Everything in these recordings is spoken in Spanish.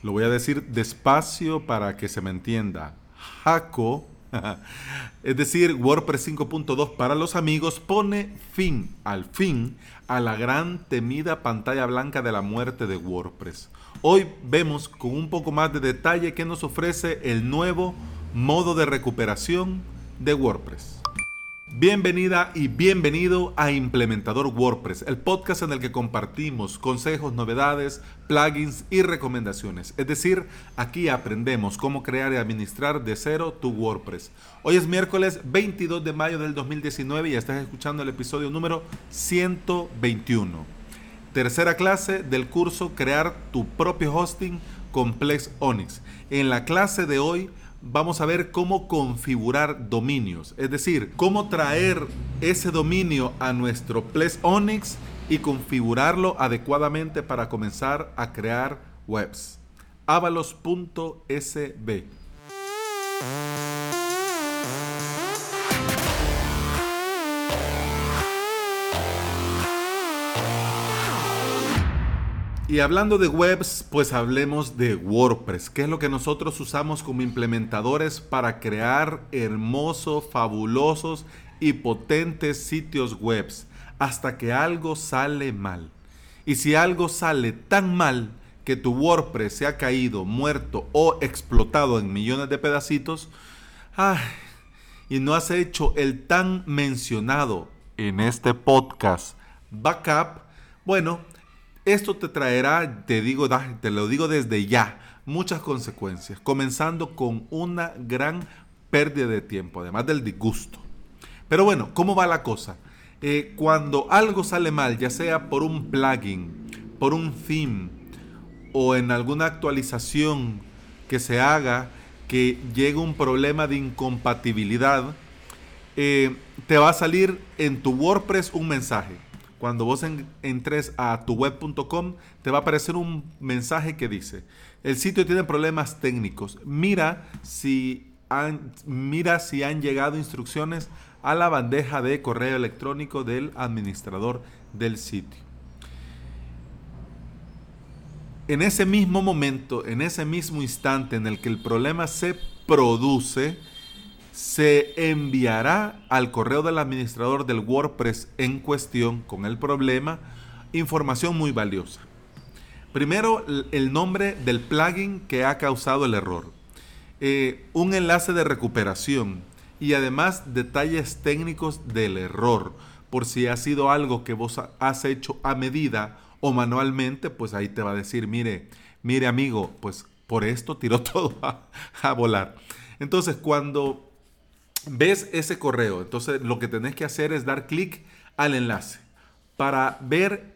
Lo voy a decir despacio para que se me entienda. Jaco, es decir, WordPress 5.2 para los amigos, pone fin a la gran temida pantalla blanca de la muerte de WordPress. Hoy vemos con un poco más de detalle qué nos ofrece el nuevo modo de recuperación de WordPress. Bienvenida y bienvenido a Implementador WordPress, el podcast en el que compartimos consejos, novedades, plugins y recomendaciones. Es decir, aquí aprendemos cómo crear y administrar de cero tu WordPress. Hoy es miércoles 22 de mayo del 2019 y estás escuchando el episodio número 121. Tercera clase del curso Crear tu propio hosting con Plesk Onyx. En la clase de hoy vamos a ver cómo configurar dominios, es decir, cómo traer ese dominio a nuestro Plesk Onyx y configurarlo adecuadamente para comenzar a crear webs. Avalos.sb. Y hablando de webs, pues hablemos de WordPress, que es lo que nosotros usamos como implementadores para crear hermosos, fabulosos y potentes sitios webs, hasta que algo sale mal. Y si algo sale tan mal que tu WordPress se ha caído, muerto o explotado en millones de pedacitos, y no has hecho el tan mencionado en este podcast backup, bueno, esto te traerá, te lo digo desde ya, muchas consecuencias, comenzando con una gran pérdida de tiempo, además del disgusto. Pero bueno, ¿cómo va la cosa? Cuando algo sale mal, ya sea por un plugin, por un theme, o en alguna actualización que se haga, que llegue un problema de incompatibilidad, te va a salir en tu WordPress un mensaje. Cuando vos entres a tuweb.com, te va a aparecer un mensaje que dice: el sitio tiene problemas técnicos. Mira si han llegado instrucciones a la bandeja de correo electrónico del administrador del sitio. En ese mismo momento, en ese mismo instante en el que el problema se produce, se enviará al correo del administrador del WordPress en cuestión con el problema información muy valiosa. Primero, el nombre del plugin que ha causado el error, un enlace de recuperación y además detalles técnicos del error. Por si ha sido algo que vos has hecho a medida o manualmente, pues ahí te va a decir: mire amigo, pues por esto tiró todo a volar. Entonces, cuando ves ese correo, entonces lo que tenés que hacer es dar clic al enlace para ver,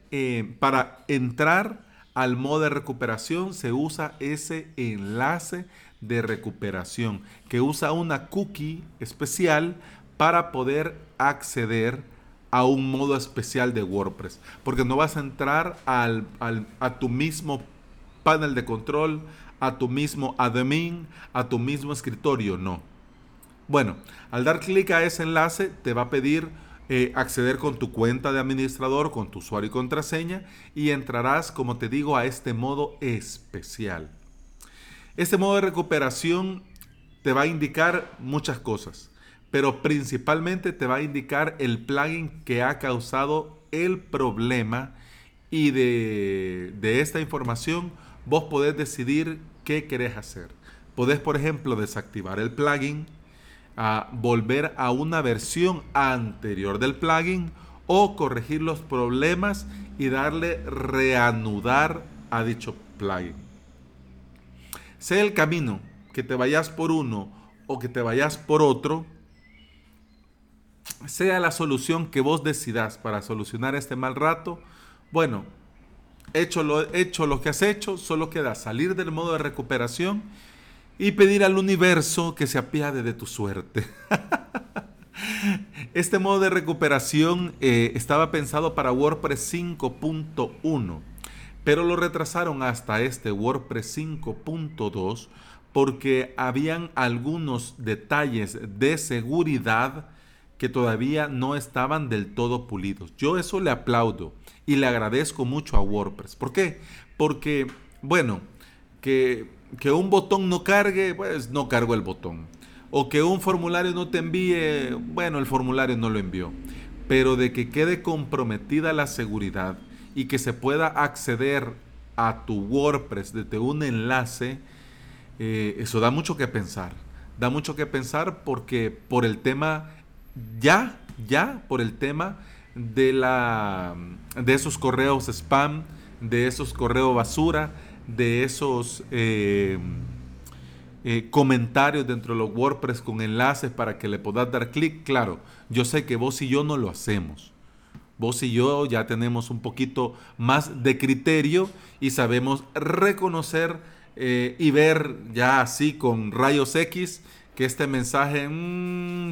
para entrar al modo de recuperación. Se usa ese enlace de recuperación que usa una cookie especial para poder acceder a un modo especial de WordPress, porque no vas a entrar a tu mismo panel de control, a tu mismo admin, a tu mismo escritorio, no. Bueno, al dar clic a ese enlace te va a pedir acceder con tu cuenta de administrador, con tu usuario y contraseña, y entrarás, como te digo, a este modo especial. Este modo de recuperación te va a indicar muchas cosas, pero principalmente te va a indicar el plugin que ha causado el problema, y de esta información vos podés decidir qué querés hacer. Podés, por ejemplo, desactivar el plugin, a volver a una versión anterior del plugin, o corregir los problemas y darle reanudar a dicho plugin. Sea el camino que te vayas por uno o que te vayas por otro, sea la solución que vos decidas para solucionar este mal rato, bueno, hecho lo que has hecho, solo queda salir del modo de recuperación y pedir al universo que se apiade de tu suerte. Este modo de recuperación estaba pensado para WordPress 5.1, pero lo retrasaron hasta este WordPress 5.2 porque habían algunos detalles de seguridad que todavía no estaban del todo pulidos. Yo eso le aplaudo y le agradezco mucho a WordPress. ¿Por qué? Porque, bueno, que un botón no cargue, pues no cargó el botón. O que un formulario no te envíe, bueno, el formulario no lo envió. Pero de que quede comprometida la seguridad y que se pueda acceder a tu WordPress desde un enlace, eso da mucho que pensar. Da mucho que pensar porque por el tema, por el tema de esos correos spam, de esos correos basura, de esos comentarios dentro de los WordPress con enlaces para que le puedas dar clic. Claro, yo sé que vos y yo no lo hacemos. Vos y yo ya tenemos un poquito más de criterio y sabemos reconocer y ver ya así con rayos X que este mensaje,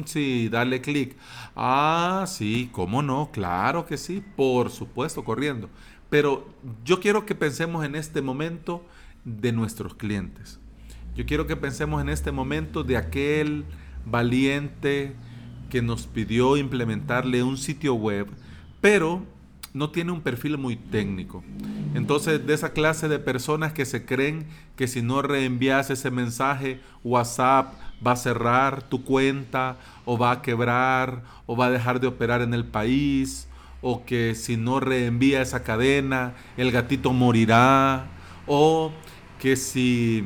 sí, dale clic. Ah, sí, cómo no, claro que sí, por supuesto, corriendo. Pero yo quiero que pensemos en este momento de nuestros clientes. Yo quiero que pensemos en este momento de aquel valiente que nos pidió implementarle un sitio web, pero no tiene un perfil muy técnico. Entonces, de esa clase de personas que se creen que si no reenvías ese mensaje, WhatsApp va a cerrar tu cuenta, o va a quebrar, o va a dejar de operar en el país, o que si no reenvía esa cadena, el gatito morirá, o que si,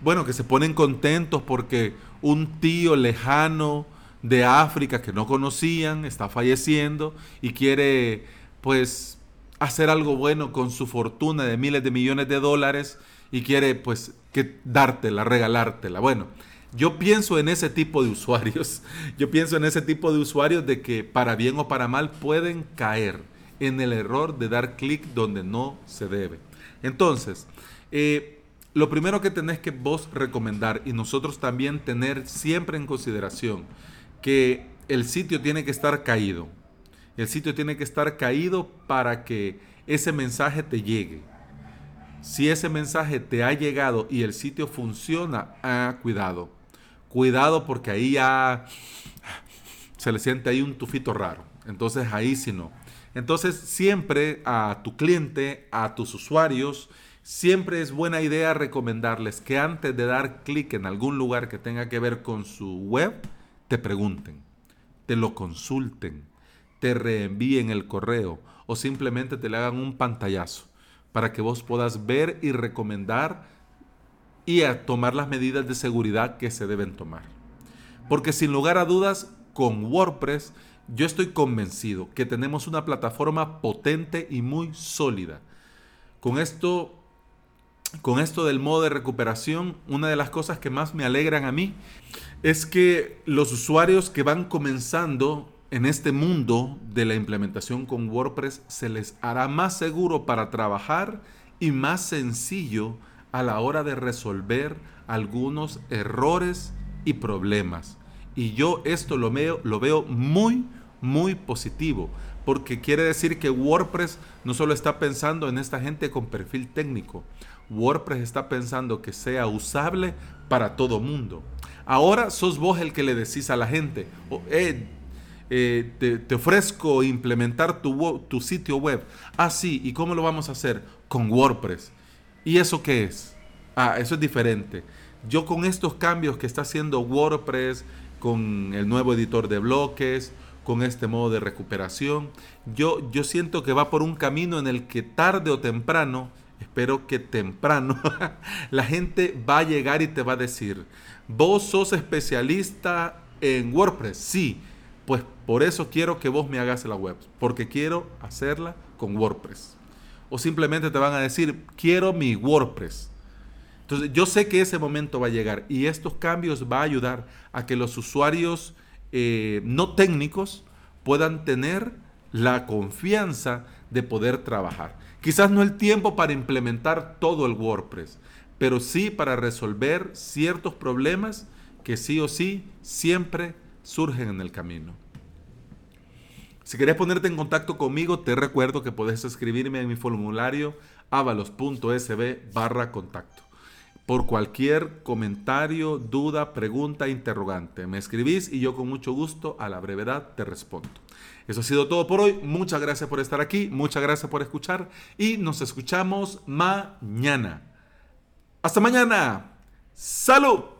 bueno, que se ponen contentos porque un tío lejano de África que no conocían está falleciendo y quiere, pues, hacer algo bueno con su fortuna de miles de millones de dólares y quiere, pues, que dártela, regalártela. Bueno, yo pienso en ese tipo de usuarios. Yo pienso en ese tipo de usuarios de que para bien o para mal pueden caer en el error de dar clic donde no se debe. Entonces, lo primero que tenés que vos recomendar y nosotros también tener siempre en consideración que el sitio tiene que estar caído. El sitio tiene que estar caído para que ese mensaje te llegue. Si ese mensaje te ha llegado y el sitio funciona, cuidado. Cuidado porque ahí ya se le siente ahí un tufito raro. Entonces ahí sí no. Entonces siempre a tu cliente, a tus usuarios, siempre es buena idea recomendarles que antes de dar clic en algún lugar que tenga que ver con su web, te pregunten, te lo consulten, te reenvíen el correo o simplemente te le hagan un pantallazo para que vos puedas ver y recomendar y a tomar las medidas de seguridad que se deben tomar. Porque sin lugar a dudas, con WordPress, yo estoy convencido que tenemos una plataforma potente y muy sólida. Con esto del modo de recuperación, una de las cosas que más me alegran a mí es que los usuarios que van comenzando en este mundo de la implementación con WordPress se les hará más seguro para trabajar y más sencillo a la hora de resolver algunos errores y problemas. Y yo esto lo veo muy, muy positivo, porque quiere decir que WordPress no solo está pensando en esta gente con perfil técnico. WordPress está pensando que sea usable para todo mundo. Ahora sos vos el que le decís a la gente, te ofrezco implementar tu sitio web. Ah, sí, ¿y cómo lo vamos a hacer? Con WordPress. ¿Y eso qué es? Ah, eso es diferente. Yo con estos cambios que está haciendo WordPress, con el nuevo editor de bloques, con este modo de recuperación, yo siento que va por un camino en el que tarde o temprano, espero que temprano, la gente va a llegar y te va a decir, vos sos especialista en WordPress. Sí, pues por eso quiero que vos me hagas la web, porque quiero hacerla con WordPress. O simplemente te van a decir, quiero mi WordPress. Entonces yo sé que ese momento va a llegar y estos cambios va a ayudar a que los usuarios no técnicos puedan tener la confianza de poder trabajar. Quizás no el tiempo para implementar todo el WordPress, pero sí para resolver ciertos problemas que sí o sí siempre surgen en el camino. Si querés ponerte en contacto conmigo, te recuerdo que podés escribirme en mi formulario avalos.sb/contacto. Por cualquier comentario, duda, pregunta, interrogante, me escribís y yo con mucho gusto a la brevedad te respondo. Eso ha sido todo por hoy. Muchas gracias por estar aquí, muchas gracias por escuchar y nos escuchamos mañana. Hasta mañana. ¡Salud!